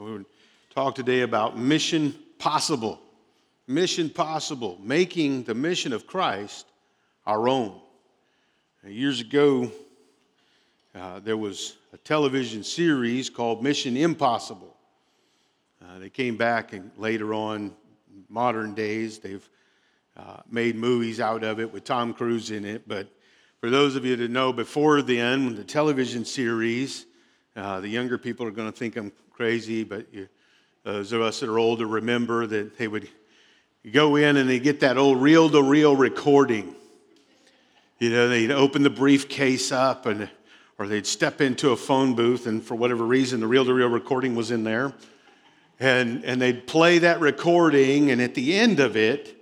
We would talk today about mission possible. Mission possible, making the mission of Christ our own. Years ago, there was a television series called Mission Impossible. They came back and later on, modern days, they've made movies out of it with Tom Cruise in it. But for those of you that know, before then, the television series, the younger people are going to think I'm crazy, but those of us that are older remember that they would go in and they get that old reel-to-reel recording. You know, they'd open the briefcase up or they'd step into a phone booth, and for whatever reason, the reel-to-reel recording was in there. And they'd play that recording, and at the end of it,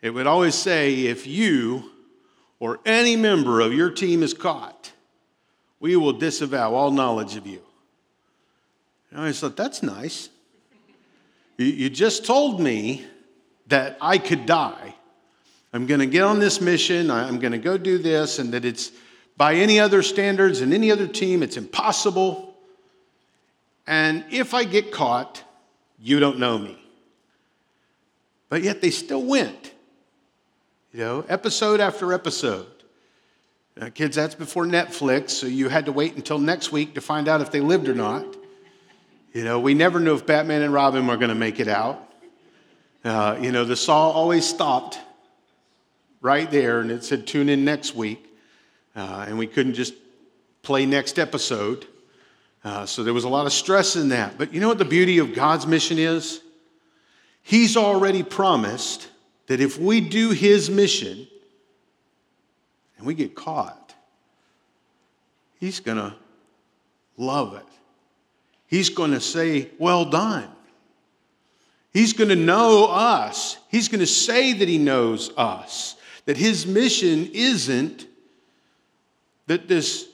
it would always say, if you or any member of your team is caught, we will disavow all knowledge of you. And I always thought, that's nice. You just told me that I could die. I'm going to get on this mission. I'm going to go do this, and that it's, by any other standards and any other team, it's impossible. And if I get caught, you don't know me. But yet they still went, you know, episode after episode. Now, kids, that's before Netflix, so you had to wait until next week to find out if they lived or not. You know, we never knew if Batman and Robin were going to make it out. You know, the Saw always stopped right there, and it said, tune in next week. And we couldn't just play next episode. So there was a lot of stress in that. But you know what the beauty of God's mission is? He's already promised that if we do his mission and we get caught, he's going to love it. He's going to say, well done. He's going to know us. He's going to say that he knows us, that his mission isn't that this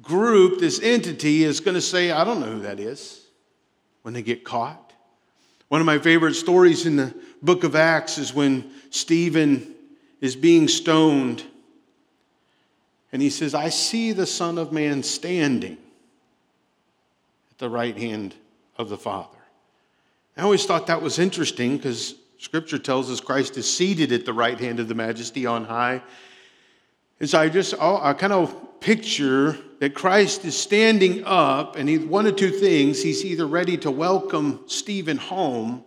group, this entity is going to say, I don't know who that is, when they get caught. One of my favorite stories in the book of Acts is when Stephen is being stoned. And he says, I see the Son of Man standing at the right hand of the Father. I always thought that was interesting because Scripture tells us Christ is seated at the right hand of the Majesty on high. And so I kind of picture that Christ is standing up, and one of two things. He's either ready to welcome Stephen home,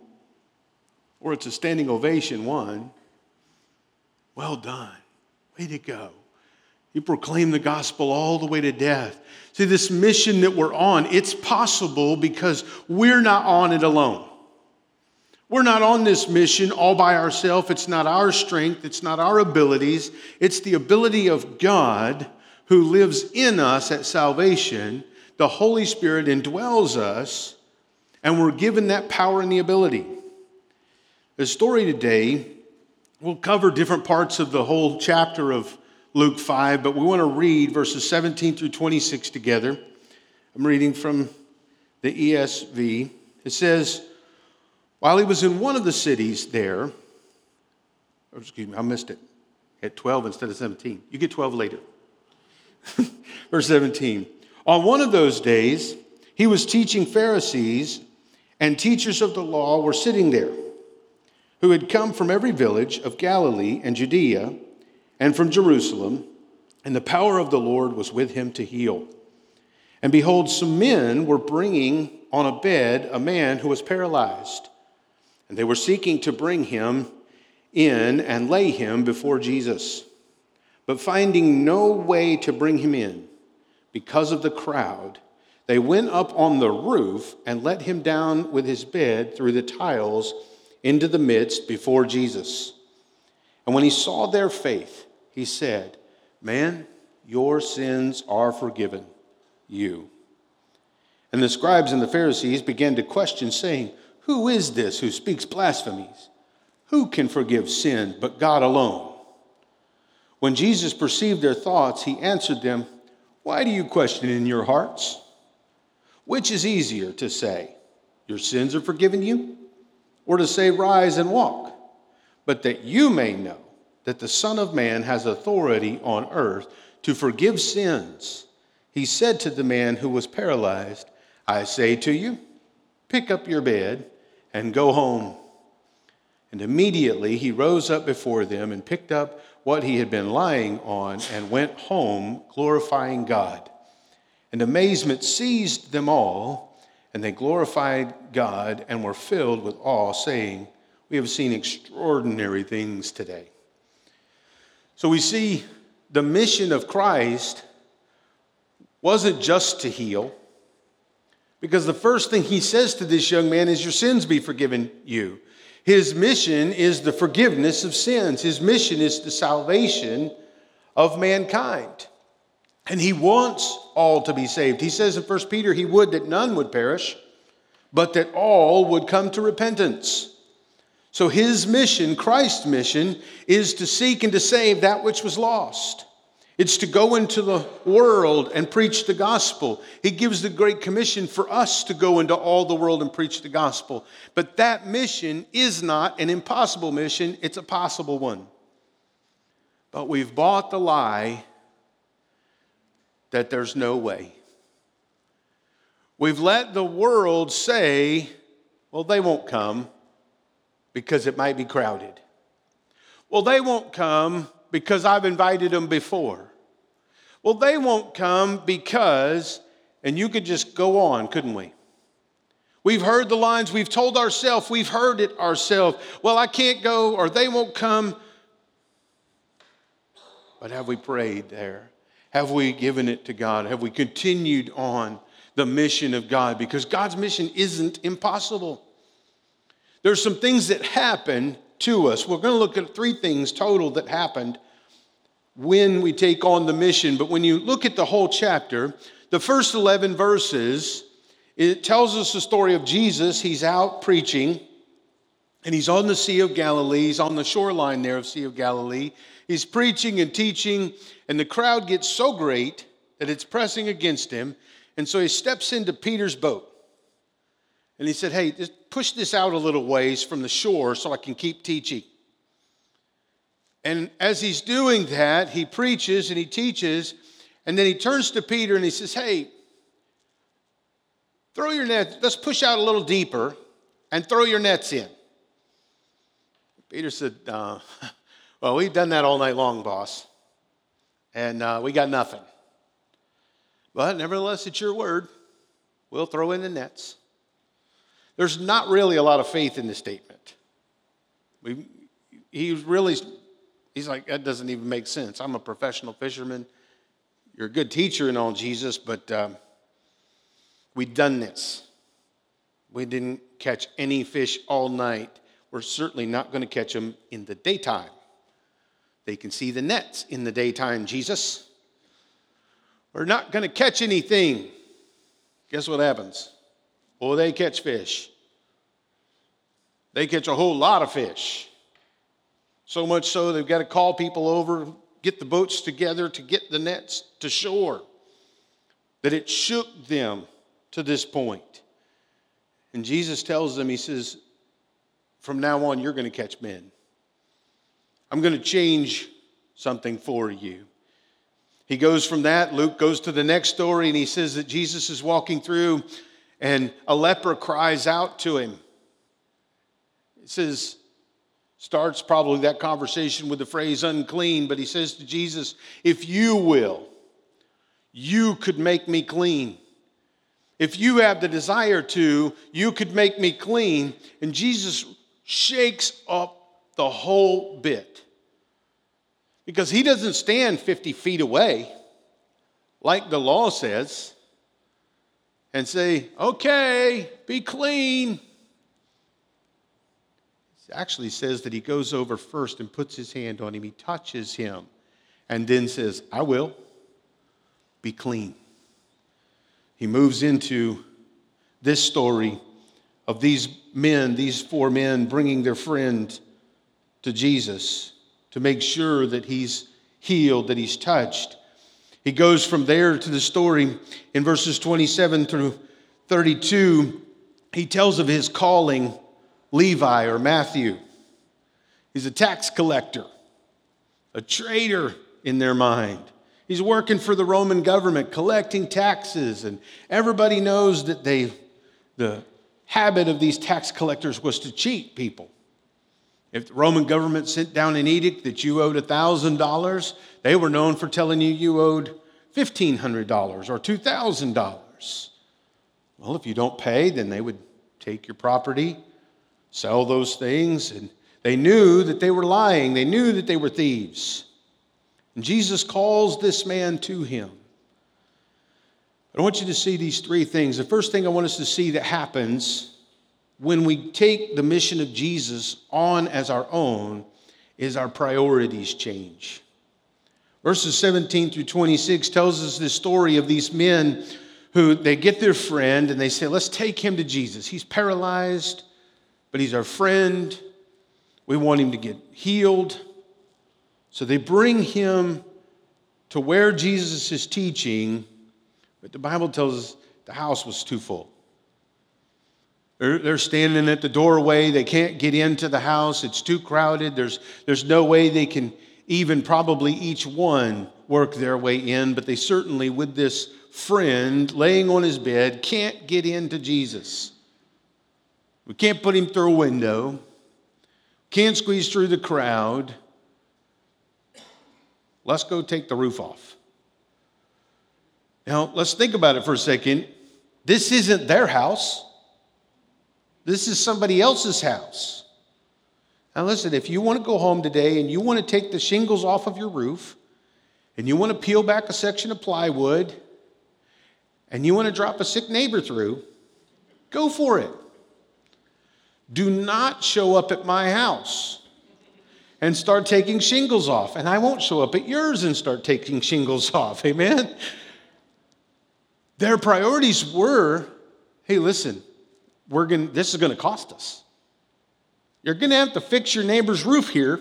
or it's a standing ovation, one. Well done. Way to go. You proclaim the gospel all the way to death. See, this mission that we're on, it's possible because we're not on it alone. We're not on this mission all by ourselves. It's not our strength. It's not our abilities. It's the ability of God who lives in us at salvation. The Holy Spirit indwells us, and we're given that power and the ability. The story today, we'll cover different parts of the whole chapter of Luke 5, but we want to read verses 17 through 26 together. I'm reading from the ESV. It says, while he was in one of the cities there, I missed it, at 12 instead of 17. You get 12 later. Verse 17. On one of those days, he was teaching Pharisees, and teachers of the law were sitting there, who had come from every village of Galilee and Judea and from Jerusalem, and the power of the Lord was with him to heal. And behold, some men were bringing on a bed a man who was paralyzed. And they were seeking to bring him in and lay him before Jesus. But finding no way to bring him in because of the crowd, they went up on the roof and let him down with his bed through the tiles into the midst before Jesus. And when he saw their faith, he said, man, your sins are forgiven you. And the scribes and the Pharisees began to question, saying, who is this who speaks blasphemies? Who can forgive sin but God alone? When Jesus perceived their thoughts, he answered them, why do you question in your hearts? Which is easier to say, your sins are forgiven you? Or to say, rise and walk? But that you may know that the Son of Man has authority on earth to forgive sins. He said to the man who was paralyzed, I say to you, pick up your bed and go home. And immediately he rose up before them and picked up what he had been lying on and went home, glorifying God. And amazement seized them all, and they glorified God and were filled with awe, saying, we have seen extraordinary things today. So we see the mission of Christ wasn't just to heal, because the first thing he says to this young man is, your sins be forgiven you. His mission is the forgiveness of sins. His mission is the salvation of mankind. And he wants all to be saved. He says in 1 Peter, he would that none would perish, but that all would come to repentance. So his mission, Christ's mission, is to seek and to save that which was lost. It's to go into the world and preach the gospel. He gives the Great Commission for us to go into all the world and preach the gospel. But that mission is not an impossible mission. It's a possible one. But we've bought the lie that there's no way. We've let the world say, well, they won't come because it might be crowded. Well, they won't come because I've invited them before. Well, they won't come because, and you could just go on, couldn't we? We've heard the lines, we've told ourselves, we've heard it ourselves. Well, I can't go, or they won't come. But have we prayed there? Have we given it to God? Have we continued on the mission of God? Because God's mission isn't impossible. There's some things that happen to us. We're going to look at 3 things total that happened when we take on the mission. But when you look at the whole chapter, the first 11 verses, it tells us the story of Jesus. He's out preaching, and he's on the Sea of Galilee. He's on the shoreline there of Sea of Galilee. He's preaching and teaching, and the crowd gets so great that it's pressing against him. And so he steps into Peter's boat. And he said, hey, just push this out a little ways from the shore so I can keep teaching. And as he's doing that, he preaches and he teaches. And then he turns to Peter and he says, hey, throw your net. Let's push out a little deeper and throw your nets in. Peter said, well, we've done that all night long, boss. And we got nothing. But nevertheless, it's your word. We'll throw in the nets. There's not really a lot of faith in this statement. He's like, that doesn't even make sense. I'm a professional fisherman. You're a good teacher and all, Jesus, but we've done this. We didn't catch any fish all night. We're certainly not going to catch them in the daytime. They can see the nets in the daytime, Jesus. We're not going to catch anything. Guess what happens? Oh, they catch fish. They catch a whole lot of fish. So much so they've got to call people over, get the boats together to get the nets to shore. That it shook them to this point. And Jesus tells them, he says, from now on, you're going to catch men. I'm going to change something for you. He goes from that. Luke goes to the next story, and he says that Jesus is walking through, and a leper cries out to him. It says, starts probably that conversation with the phrase unclean, but he says to Jesus, if you will, you could make me clean. If you have the desire to, you could make me clean. And Jesus shakes up the whole bit. Because he doesn't stand 50 feet away, like the law says, and say, okay, be clean. It actually says that he goes over first and puts his hand on him. He touches him and then says, I will be clean. He moves into this story of these 4 men bringing their friend to Jesus to make sure that he's healed, that he's touched. He goes from there to the story in verses 27 through 32. He tells of his calling, Levi or Matthew. He's a tax collector, a traitor in their mind. He's working for the Roman government, collecting taxes, and everybody knows that the habit of these tax collectors was to cheat people. If the Roman government sent down an edict that you owed $1,000, they were known for telling you you owed $1,500 or $2,000. Well, if you don't pay, then they would take your property, sell those things, and they knew that they were lying. They knew that they were thieves. And Jesus calls this man to him. I want you to see these three things. The first thing I want us to see that happens when we take the mission of Jesus on as our own is our priorities change. Verses 17 through 26 tells us the story of these men who they get their friend and they say, let's take him to Jesus. He's paralyzed, but he's our friend. We want him to get healed. So they bring him to where Jesus is teaching, but the Bible tells us the house was too full. They're standing at the doorway. They can't get into the house. It's too crowded. There's no way they can even probably each one work their way in, but they certainly, with this friend laying on his bed, can't get into Jesus. We can't put him through a window. Can't squeeze through the crowd. Let's go take the roof off. Now, let's think about it for a second. This isn't their house. This is somebody else's house. Now listen, if you want to go home today and you want to take the shingles off of your roof and you want to peel back a section of plywood and you want to drop a sick neighbor through, go for it. Do not show up at my house and start taking shingles off. And I won't show up at yours and start taking shingles off. Amen? Their priorities were, hey, listen, this is going to cost us. You're going to have to fix your neighbor's roof here.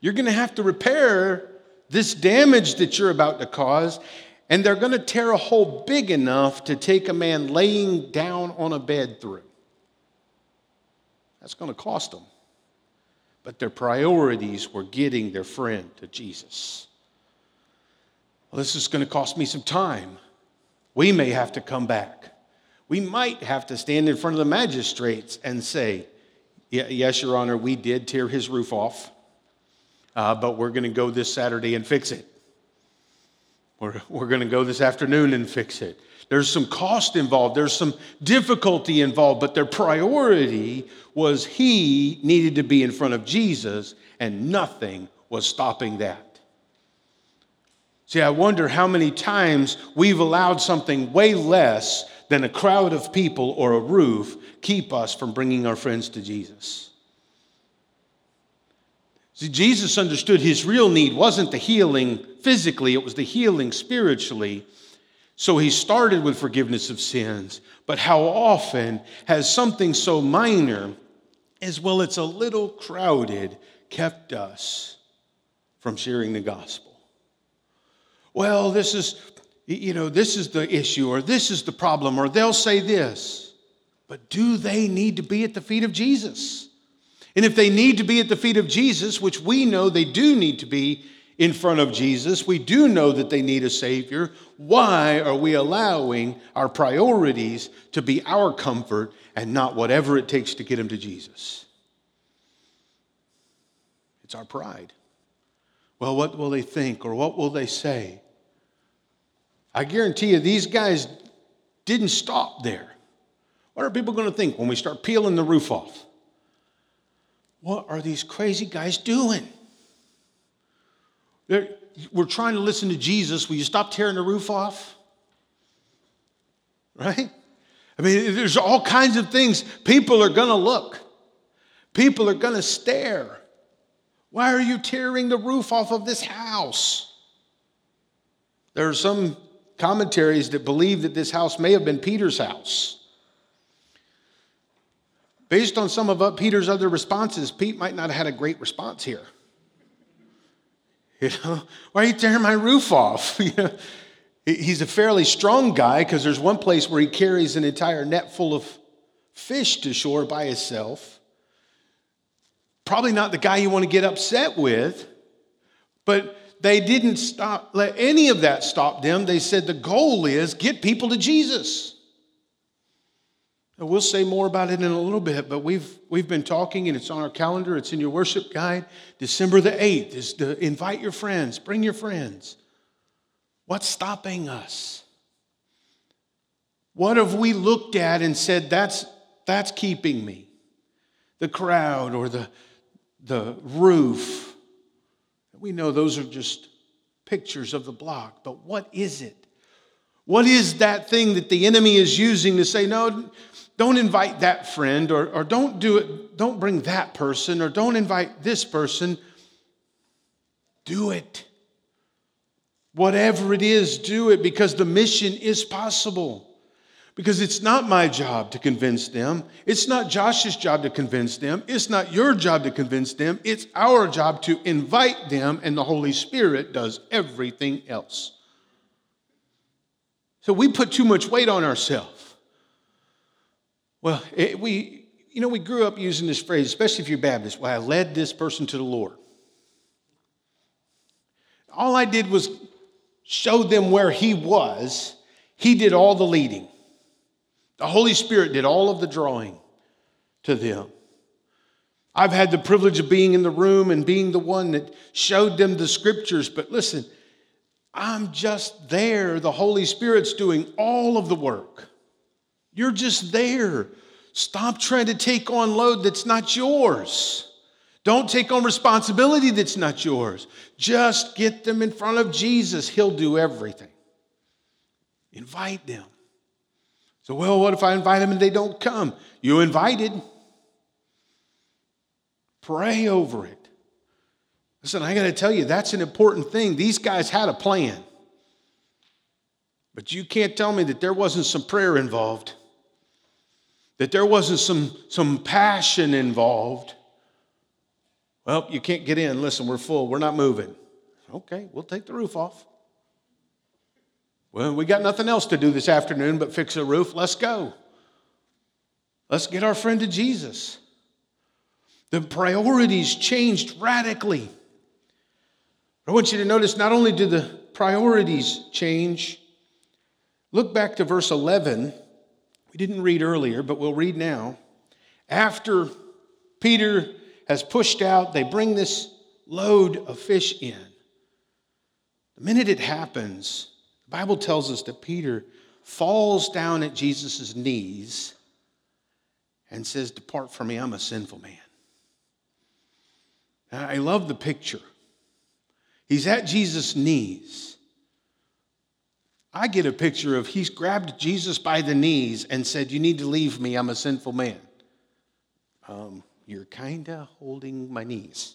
You're going to have to repair this damage that you're about to cause. And they're going to tear a hole big enough to take a man laying down on a bed through. That's going to cost them. But their priorities were getting their friend to Jesus. Well, this is going to cost me some time. We may have to come back. We might have to stand in front of the magistrates and say, yes, Your Honor, we did tear his roof off, but we're going to go this Saturday and fix it. We're going to go this afternoon and fix it. There's some cost involved. There's some difficulty involved, but their priority was he needed to be in front of Jesus, and nothing was stopping that. See, I wonder how many times we've allowed something way less than a crowd of people or a roof keep us from bringing our friends to Jesus. See, Jesus understood his real need wasn't the healing physically, it was the healing spiritually. So he started with forgiveness of sins. But how often has something so minor as, well, it's a little crowded, kept us from sharing the gospel? Well, this is the issue, or this is the problem, or they'll say this. But do they need to be at the feet of Jesus? And if they need to be at the feet of Jesus, which we know they do need to be, in front of Jesus, we do know that they need a Savior. Why are we allowing our priorities to be our comfort and not whatever it takes to get him to Jesus? It's our pride. Well, what will they think, or what will they say? I guarantee you, these guys didn't stop there. What are people going to think when we start peeling the roof off? What are these crazy guys doing? We're trying to listen to Jesus. Will you stop tearing the roof off? Right? I mean, there's all kinds of things. People are going to look. People are going to stare. Why are you tearing the roof off of this house? There are some commentaries that believe that this house may have been Peter's house. Based on some of Peter's other responses, Pete might not have had a great response here. You know, why are you tearing my roof off? You know, he's a fairly strong guy, because there's one place where he carries an entire net full of fish to shore by himself. Probably not the guy you want to get upset with, but they didn't stop, let any of that stop them. They said the goal is get people to Jesus. And we'll say more about it in a little bit, but we've been talking, and it's on our calendar. It's in your worship guide. December the 8th is to invite your friends. Bring your friends. What's stopping us? What have we looked at and said, that's keeping me? The crowd or the roof. We know those are just pictures of the block, but what is it? What is that thing that the enemy is using to say, no, don't invite that friend, or don't do it, don't bring that person, or don't invite this person. Do it. Whatever it is, do it, because the mission is possible. Because it's not my job to convince them. It's not Josh's job to convince them. It's not your job to convince them. It's our job to invite them, and the Holy Spirit does everything else. So we put too much weight on ourselves. Well, we grew up using this phrase, especially if you're Baptist. Well, I led this person to the Lord. All I did was show them where he was. He did all the leading. The Holy Spirit did all of the drawing to them. I've had the privilege of being in the room and being the one that showed them the scriptures. But listen, I'm just there. The Holy Spirit's doing all of the work. You're just there. Stop trying to take on load that's not yours. Don't take on responsibility that's not yours. Just get them in front of Jesus. He'll do everything. Invite them. So, well, what if I invite them and they don't come? You invited. Pray over it. Listen, I got to tell you, that's an important thing. These guys had a plan. But you can't tell me that there wasn't some prayer involved, that there wasn't some passion involved. Well, you can't get in. Listen, we're full. We're not moving. Okay, we'll take the roof off. Well, we got nothing else to do this afternoon but fix a roof. Let's go. Let's get our friend to Jesus. The priorities changed radically. I want you to notice not only did the priorities change, look back to verse 11. We didn't read earlier, but we'll read now. After Peter has pushed out, they bring this load of fish in. The minute it happens, the Bible tells us that Peter falls down at Jesus' knees and says, "Depart from me, I'm a sinful man." And I love the picture. He's at Jesus' knees. I get a picture of he's grabbed Jesus by the knees and said, "You need to leave me, I'm a sinful man." You're kind of holding my knees.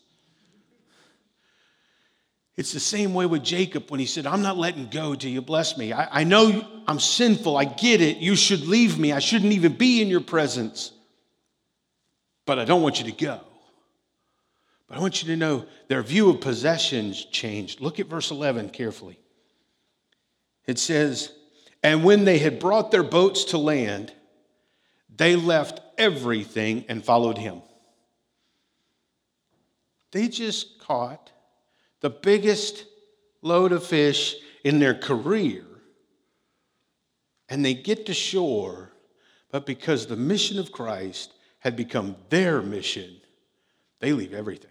It's the same way with Jacob when he said, "I'm not letting go till you bless me. I know I'm sinful. I get it. You should leave me. I shouldn't even be in your presence. But I don't want you to go." But I want you to know their view of possessions changed. Look at verse 11 carefully. It says, "And when they had brought their boats to land, they left everything and followed him." They just caught the biggest load of fish in their career, and they get to shore, but because the mission of Christ had become their mission, they leave everything.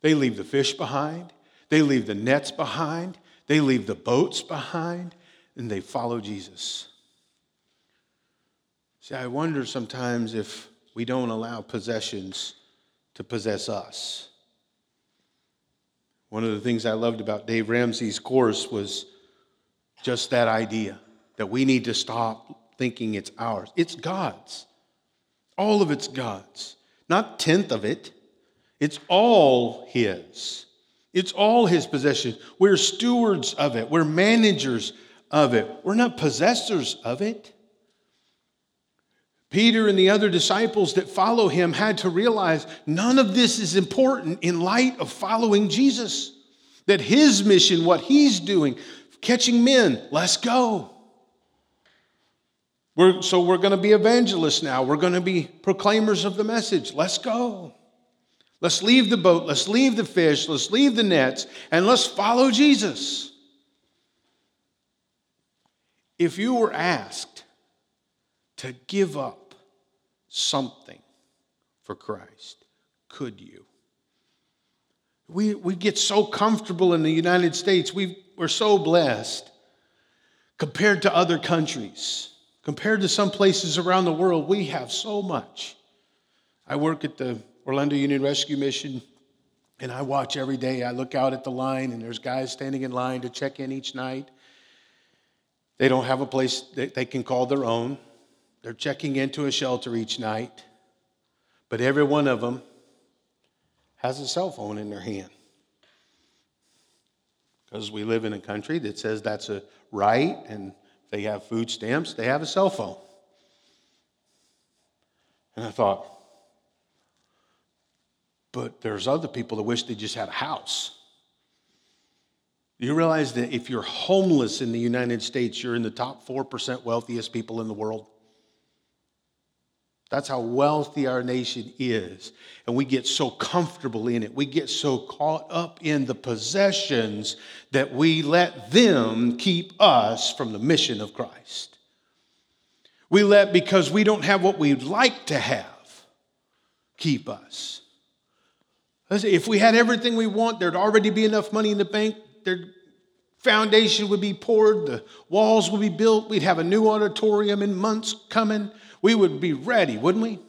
They leave the fish behind, they leave the nets behind, they leave the boats behind, and they follow Jesus. See, I wonder sometimes if we don't allow possessions to possess us. One of the things I loved about Dave Ramsey's course was just that idea that we need to stop thinking it's ours. It's God's. All of it's God's. Not 1/10 of it. It's all his. It's all his possession. We're stewards of it. We're managers of it. We're not possessors of it. Peter and the other disciples that follow him had to realize none of this is important in light of following Jesus. That his mission, what he's doing, catching men, let's go. We're going to be evangelists now. We're going to be proclaimers of the message. Let's go. Let's leave the boat, let's leave the fish, let's leave the nets, and let's follow Jesus. If you were asked to give up something for Christ, could you? We get so comfortable in the United States. We're so blessed compared to other countries, compared to some places around the world. We have so much. I work at the Orlando Union Rescue Mission, and I watch every day. I look out at the line, and there's guys standing in line to check in each night. They don't have a place that they can call their own. They're checking into a shelter each night, but every one of them has a cell phone in their hand, because we live in a country that says that's a right, and if they have food stamps, they have a cell phone. And I thought, but there's other people that wish they just had a house. Do you realize that if you're homeless in the United States, you're in the top 4% wealthiest people in the world? That's how wealthy our nation is. And we get so comfortable in it. We get so caught up in the possessions that we let them keep us from the mission of Christ. We let, because we don't have what we'd like to have, keep us. If we had everything we want, there'd already be enough money in the bank. Their foundation would be poured. The walls would be built. We'd have a new auditorium in months coming. We would be ready, wouldn't we?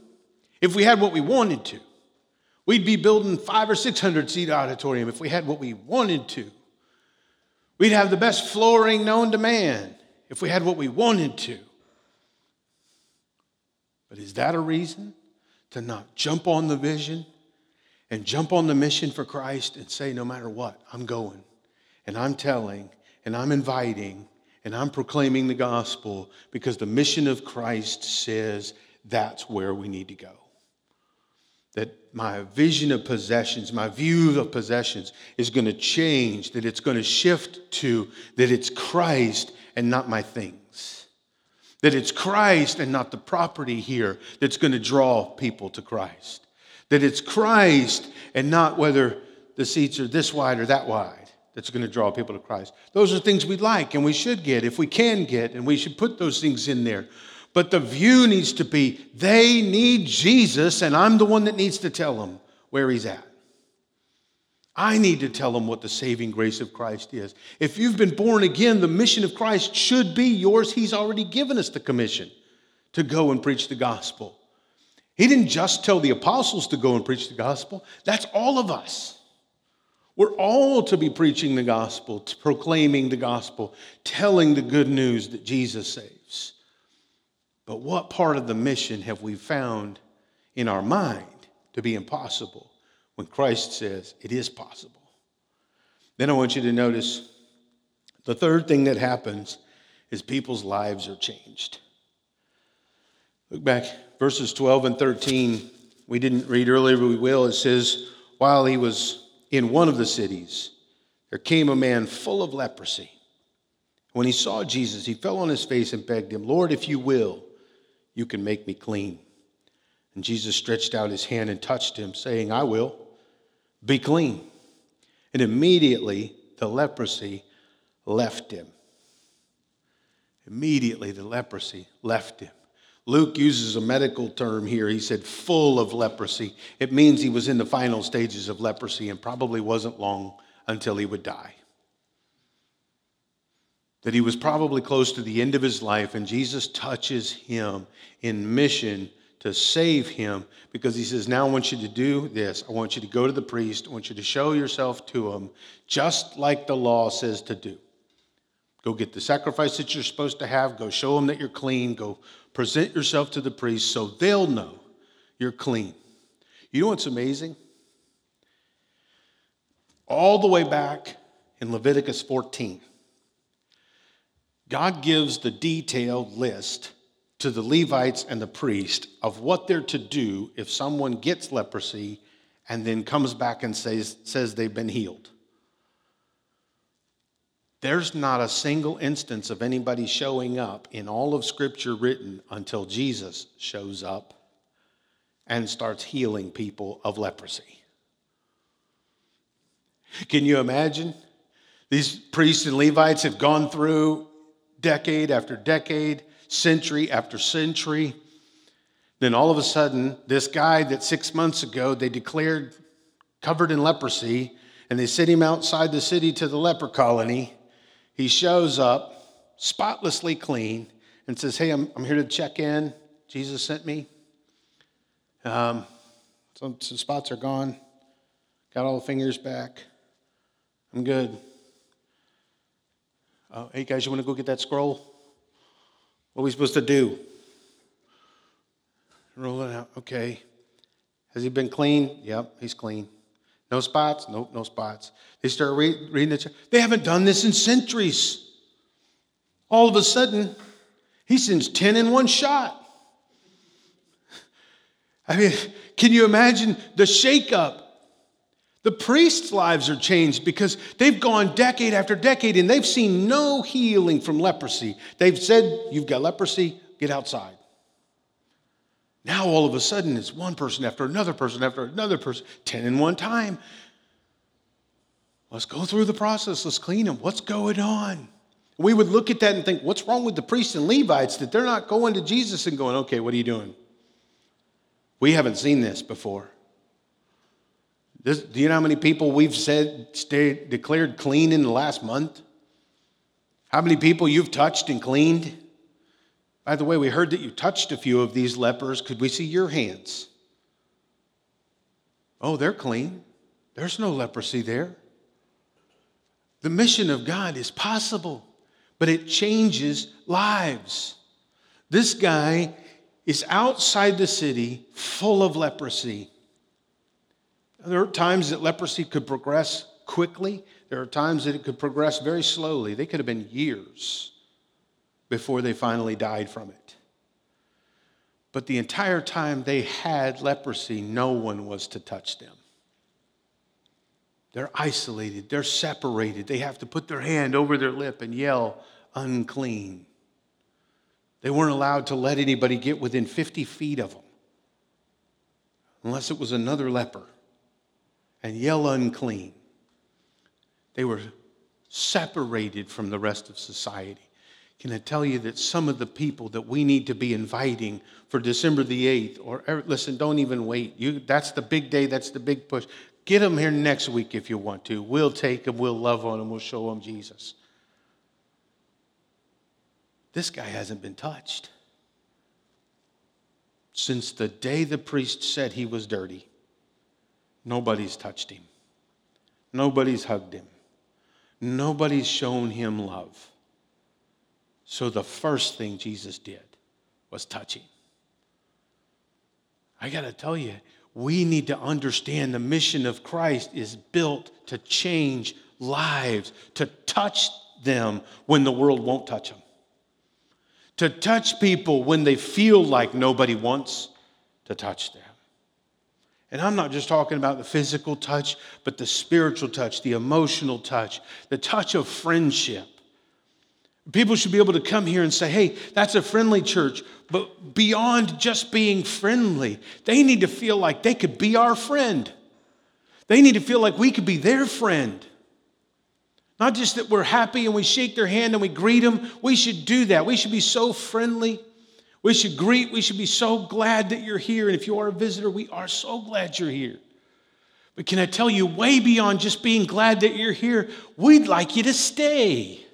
If we had what we wanted to. We'd be building 500 or 600 seat auditorium if we had what we wanted to. We'd have the best flooring known to man if we had what we wanted to. But is that a reason to not jump on the vision and jump on the mission for Christ and say, no matter what, I'm going, and I'm telling, and I'm inviting, and I'm proclaiming the gospel, because the mission of Christ says that's where we need to go. That my vision of possessions, my view of possessions is going to change, that it's going to shift to that it's Christ and not my things. That it's Christ and not the property here that's going to draw people to Christ. That it's Christ and not whether the seats are this wide or that wide that's going to draw people to Christ. Those are things we like and we should get if we can get, and we should put those things in there. But the view needs to be, they need Jesus, and I'm the one that needs to tell them where he's at. I need to tell them what the saving grace of Christ is. If you've been born again, the mission of Christ should be yours. He's already given us the commission to go and preach the gospel. He didn't just tell the apostles to go and preach the gospel. That's all of us. We're all to be preaching the gospel, proclaiming the gospel, telling the good news that Jesus saves. But what part of the mission have we found in our mind to be impossible when Christ says it is possible? Then I want you to notice the third thing that happens is people's lives are changed. Look back, verses 12 and 13. We didn't read earlier, but we will. It says, while he was in one of the cities, there came a man full of leprosy. When he saw Jesus, he fell on his face and begged him, Lord, if you will, you can make me clean. And Jesus stretched out his hand and touched him, saying, I will, be clean. And immediately the leprosy left him. Immediately the leprosy left him. Luke uses a medical term here. He said full of leprosy. It means he was in the final stages of leprosy and probably wasn't long until he would die. That he was probably close to the end of his life, and Jesus touches him in mission to save him, because he says, now I want you to do this. I want you to go to the priest. I want you to show yourself to him, just like the law says to do. Go get the sacrifice that you're supposed to have. Go show them that you're clean. Go present yourself to the priest so they'll know you're clean. You know what's amazing? All the way back in Leviticus 14, God gives the detailed list to the Levites and the priest of what they're to do if someone gets leprosy and then comes back and says they've been healed. There's not a single instance of anybody showing up in all of Scripture written until Jesus shows up and starts healing people of leprosy. Can you imagine? These priests and Levites have gone through decade after decade, century after century. Then all of a sudden, this guy that 6 months ago they declared covered in leprosy, and they sent him outside the city to the leper colony. He shows up, spotlessly clean, and says, hey, I'm here to check in. Jesus sent me. Some spots are gone. Got all the fingers back. I'm good. Oh, hey, guys, you want to go get that scroll? What are we supposed to do? Roll it out. Okay. Has he been clean? Yep, he's clean. No spots? Nope, no spots. They start reading the... They haven't done this in centuries. All of a sudden, he sends 10 in one shot. I mean, can you imagine the shakeup? The priests' lives are changed because they've gone decade after decade and they've seen no healing from leprosy. They've said, you've got leprosy, get outside. Now all of a sudden it's one person after another person after another person, 10 in one time. Let's go through the process. Let's clean them. What's going on? We would look at that and think, what's wrong with the priests and Levites that they're not going to Jesus and going, okay, what are you doing? We haven't seen this before. Do you know how many people we've declared clean in the last month? How many people you've touched and cleaned? By the way, we heard that you touched a few of these lepers. Could we see your hands? Oh, they're clean. There's no leprosy there. The mission of God is possible, but it changes lives. This guy is outside the city full of leprosy. There are times that leprosy could progress quickly. There are times that it could progress very slowly. They could have been years before they finally died from it. But the entire time they had leprosy, no one was to touch them. They're isolated. They're separated. They have to put their hand over their lip and yell, unclean. They weren't allowed to let anybody get within 50 feet of them, unless it was another leper. And yell unclean. They were separated from the rest of society. Can I tell you that some of the people that we need to be inviting for December the 8th, or listen, don't even wait. That's the big day. That's the big push. Get them here next week if you want to. We'll take them. We'll love on them. We'll show them Jesus. This guy hasn't been touched since the day the priest said he was dirty. Nobody's touched him. Nobody's hugged him. Nobody's shown him love. So the first thing Jesus did was touch him. I got to tell you, we need to understand the mission of Christ is built to change lives, to touch them when the world won't touch them, to touch people when they feel like nobody wants to touch them. And I'm not just talking about the physical touch, but the spiritual touch, the emotional touch, the touch of friendship. People should be able to come here and say, hey, that's a friendly church. But beyond just being friendly, they need to feel like they could be our friend. They need to feel like we could be their friend. Not just that we're happy and we shake their hand and we greet them. We should do that. We should be so friendly. We should greet. We should be so glad that you're here. And if you are a visitor, we are so glad you're here. But can I tell you, way beyond just being glad that you're here, we'd like you to stay.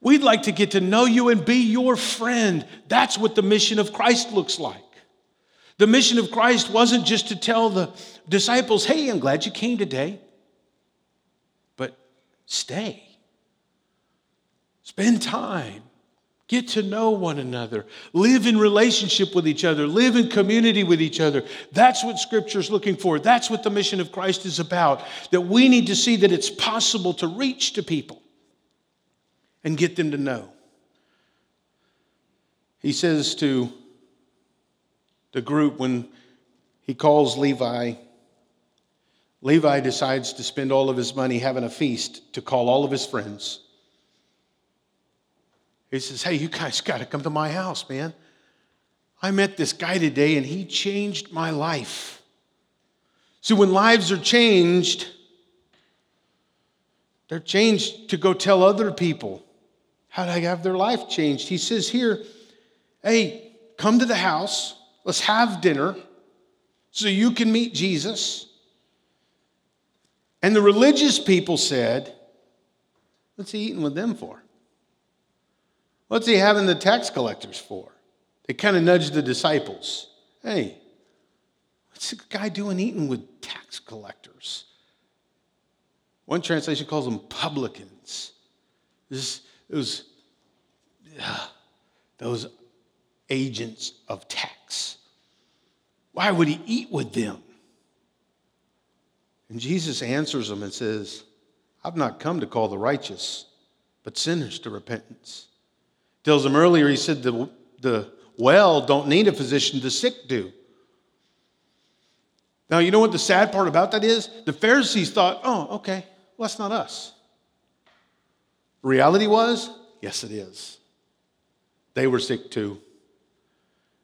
We'd like to get to know you and be your friend. That's what the mission of Christ looks like. The mission of Christ wasn't just to tell the disciples, hey, I'm glad you came today, but stay. Spend time. Get to know one another. Live in relationship with each other. Live in community with each other. That's what Scripture's looking for. That's what the mission of Christ is about. That we need to see that it's possible to reach to people and get them to know. He says to the group when he calls Levi, Levi decides to spend all of his money having a feast to call all of his friends. He says, hey, you guys got to come to my house, man. I met this guy today and he changed my life. See, when lives are changed, They're changed to go tell other people how to have their life changed. He says here, hey, come to the house. Let's have dinner so you can meet Jesus. And the religious people said, what's he eating with them for? What's he having the tax collectors for? They kind of nudged the disciples. Hey, what's this guy doing eating with tax collectors? One translation calls them publicans. Those agents of tax. Why would he eat with them? And Jesus answers them and says, I've not come to call the righteous, but sinners to repentance. Tells them earlier, he said the well don't need a physician, the sick do. Now, you know what the sad part about that is? The Pharisees thought, oh, okay, well, that's not us. The reality was, yes, it is. They were sick too.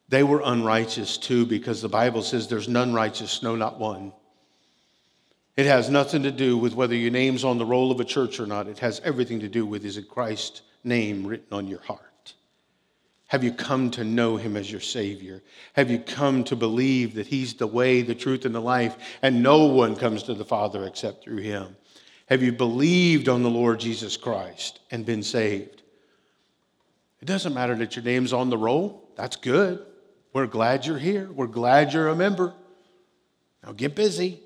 They were unrighteous too, because the Bible says there's none righteous, no, not one. It has nothing to do with whether your name's on the roll of a church or not. It has everything to do with, is it Christ's name written on your heart? Have you come to know him as your Savior? Have you come to believe that he's the way, the truth, and the life, and no one comes to the Father except through him? Have you believed on the Lord Jesus Christ and been saved? It doesn't matter that your name's on the roll. That's good. We're glad you're here. We're glad you're a member. Now get busy.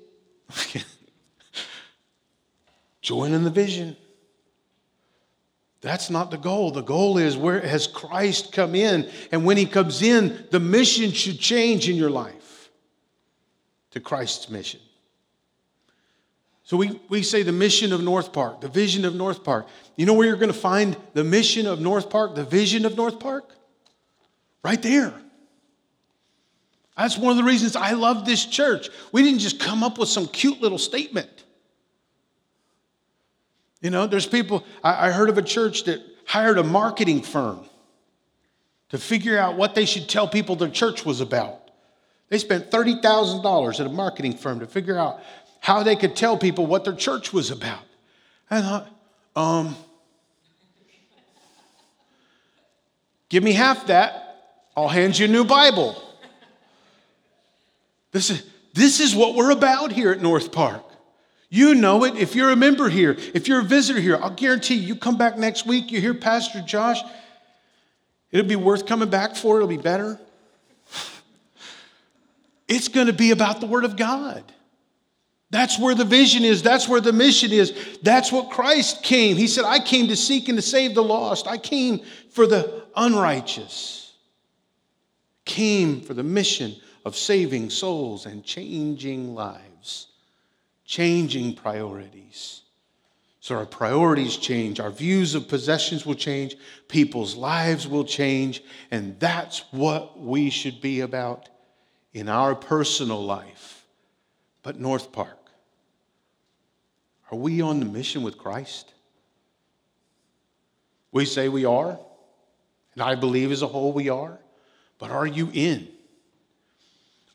Join in the vision. That's not the goal. The goal is, where has Christ come in? And when he comes in, the mission should change in your life to Christ's mission. So we say the mission of North Park, the vision of North Park. You know where you're going to find the mission of North Park, the vision of North Park? Right there. That's one of the reasons I love this church. We didn't just come up with some cute little statement. You know, there's people, I heard of a church that hired a marketing firm to figure out what they should tell people their church was about. They spent $30,000 at a marketing firm to figure out how they could tell people what their church was about. I thought, give me half that, I'll hand you a new Bible. This is what we're about here at North Park. You know it if you're a member here, if you're a visitor here. I'll guarantee you come back next week, you hear Pastor Josh, it'll be worth coming back for, it'll be better. It's going to be about the Word of God. That's where the vision is. That's where the mission is. That's what Christ came. He said, I came to seek and to save the lost. I came for the unrighteous. Came for the mission of saving souls and changing lives. Changing priorities. So our priorities change. Our views of possessions will change. People's lives will change. And that's what we should be about in our personal life. But North Park, are we on the mission with Christ? We say we are. And I believe as a whole we are. But are you in?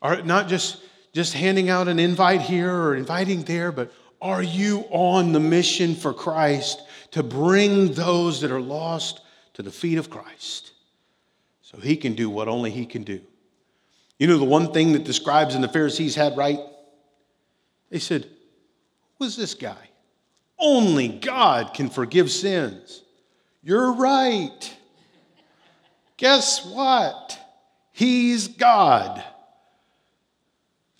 Are not just handing out an invite here or inviting there, but are you on the mission for Christ to bring those that are lost to the feet of Christ so he can do what only he can do? You know the one thing that the scribes and the Pharisees had right? They said, who's this guy? Only God can forgive sins. You're right. Guess what? He's God.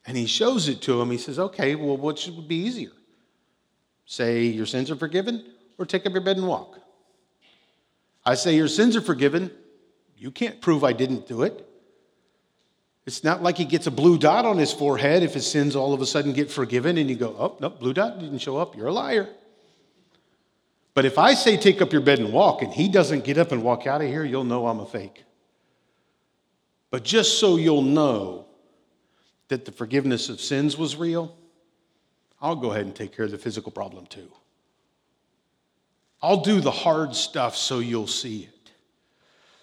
And he shows it to him. He says, okay, well, what should be easier? Say your sins are forgiven, or take up your bed and walk. I say your sins are forgiven. You can't prove I didn't do it. It's not like he gets a blue dot on his forehead if his sins all of a sudden get forgiven and you go, oh, no, blue dot didn't show up. You're a liar. But if I say take up your bed and walk and he doesn't get up and walk out of here, you'll know I'm a fake. But just so you'll know that the forgiveness of sins was real, I'll go ahead and take care of the physical problem too. I'll do the hard stuff so you'll see it.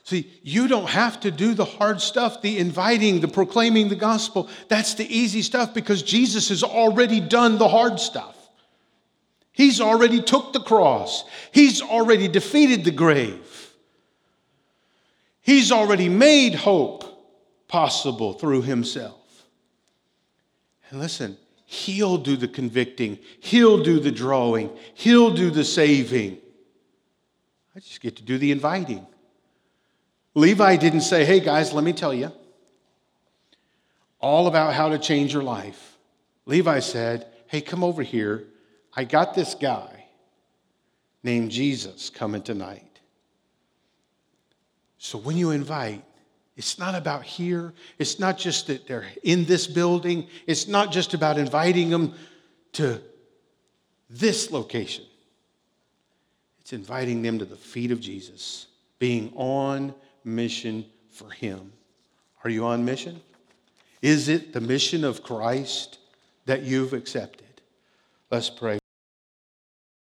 See, you don't have to do the hard stuff, the inviting, the proclaiming the gospel. That's the easy stuff because Jesus has already done the hard stuff. He's already took the cross. He's already defeated the grave. He's already made hope possible through himself. And listen, he'll do the convicting. He'll do the drawing. He'll do the saving. I just get to do the inviting. Levi didn't say, hey guys, let me tell you all about how to change your life. Levi said, hey, come over here. I got this guy named Jesus coming tonight. So when you invite, it's not about here. It's not just that they're in this building. It's not just about inviting them to this location. It's inviting them to the feet of Jesus, being on mission for him. Are you on mission? Is it the mission of Christ that you've accepted? Let's pray.